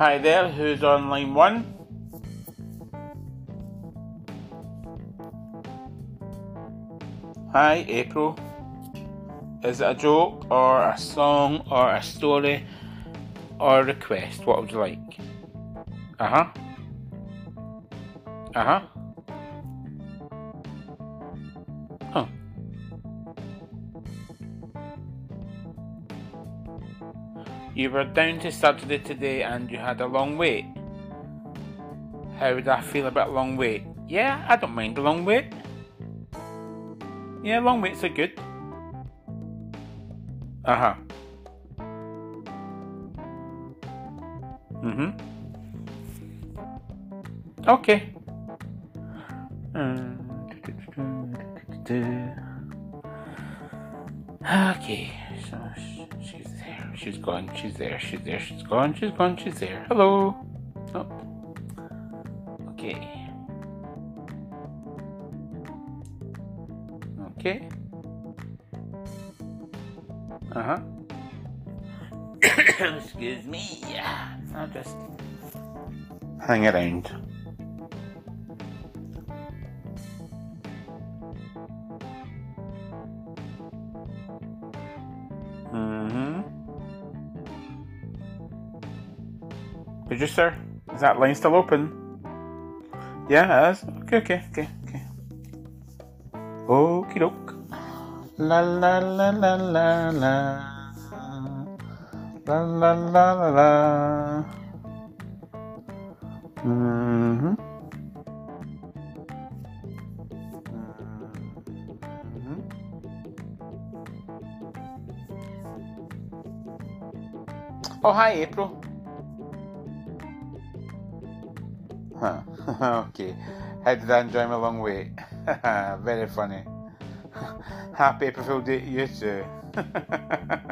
Hi there, who's on line one? Hi, April. Is it a joke, or a song, or a story, or a request? What would you like? Huh. You were down to Saturday today and you had a long wait. How would I feel about a long wait? Yeah, I don't mind a long wait. Yeah, long waits are good. Okay. Okay. So she's there. She's gone. She's there. She's there. She's gone. She's gone. She's there. Hello. Oh. Okay. Okay. Excuse me. I'll just hang around. Producer, is that line still open? Yeah, it is. Okay. Okie doke. La la la la la la la la la la la. Oh, hi, April. Okay. How did I enjoy my long wait? Very funny. Happy April Fool Day to you too.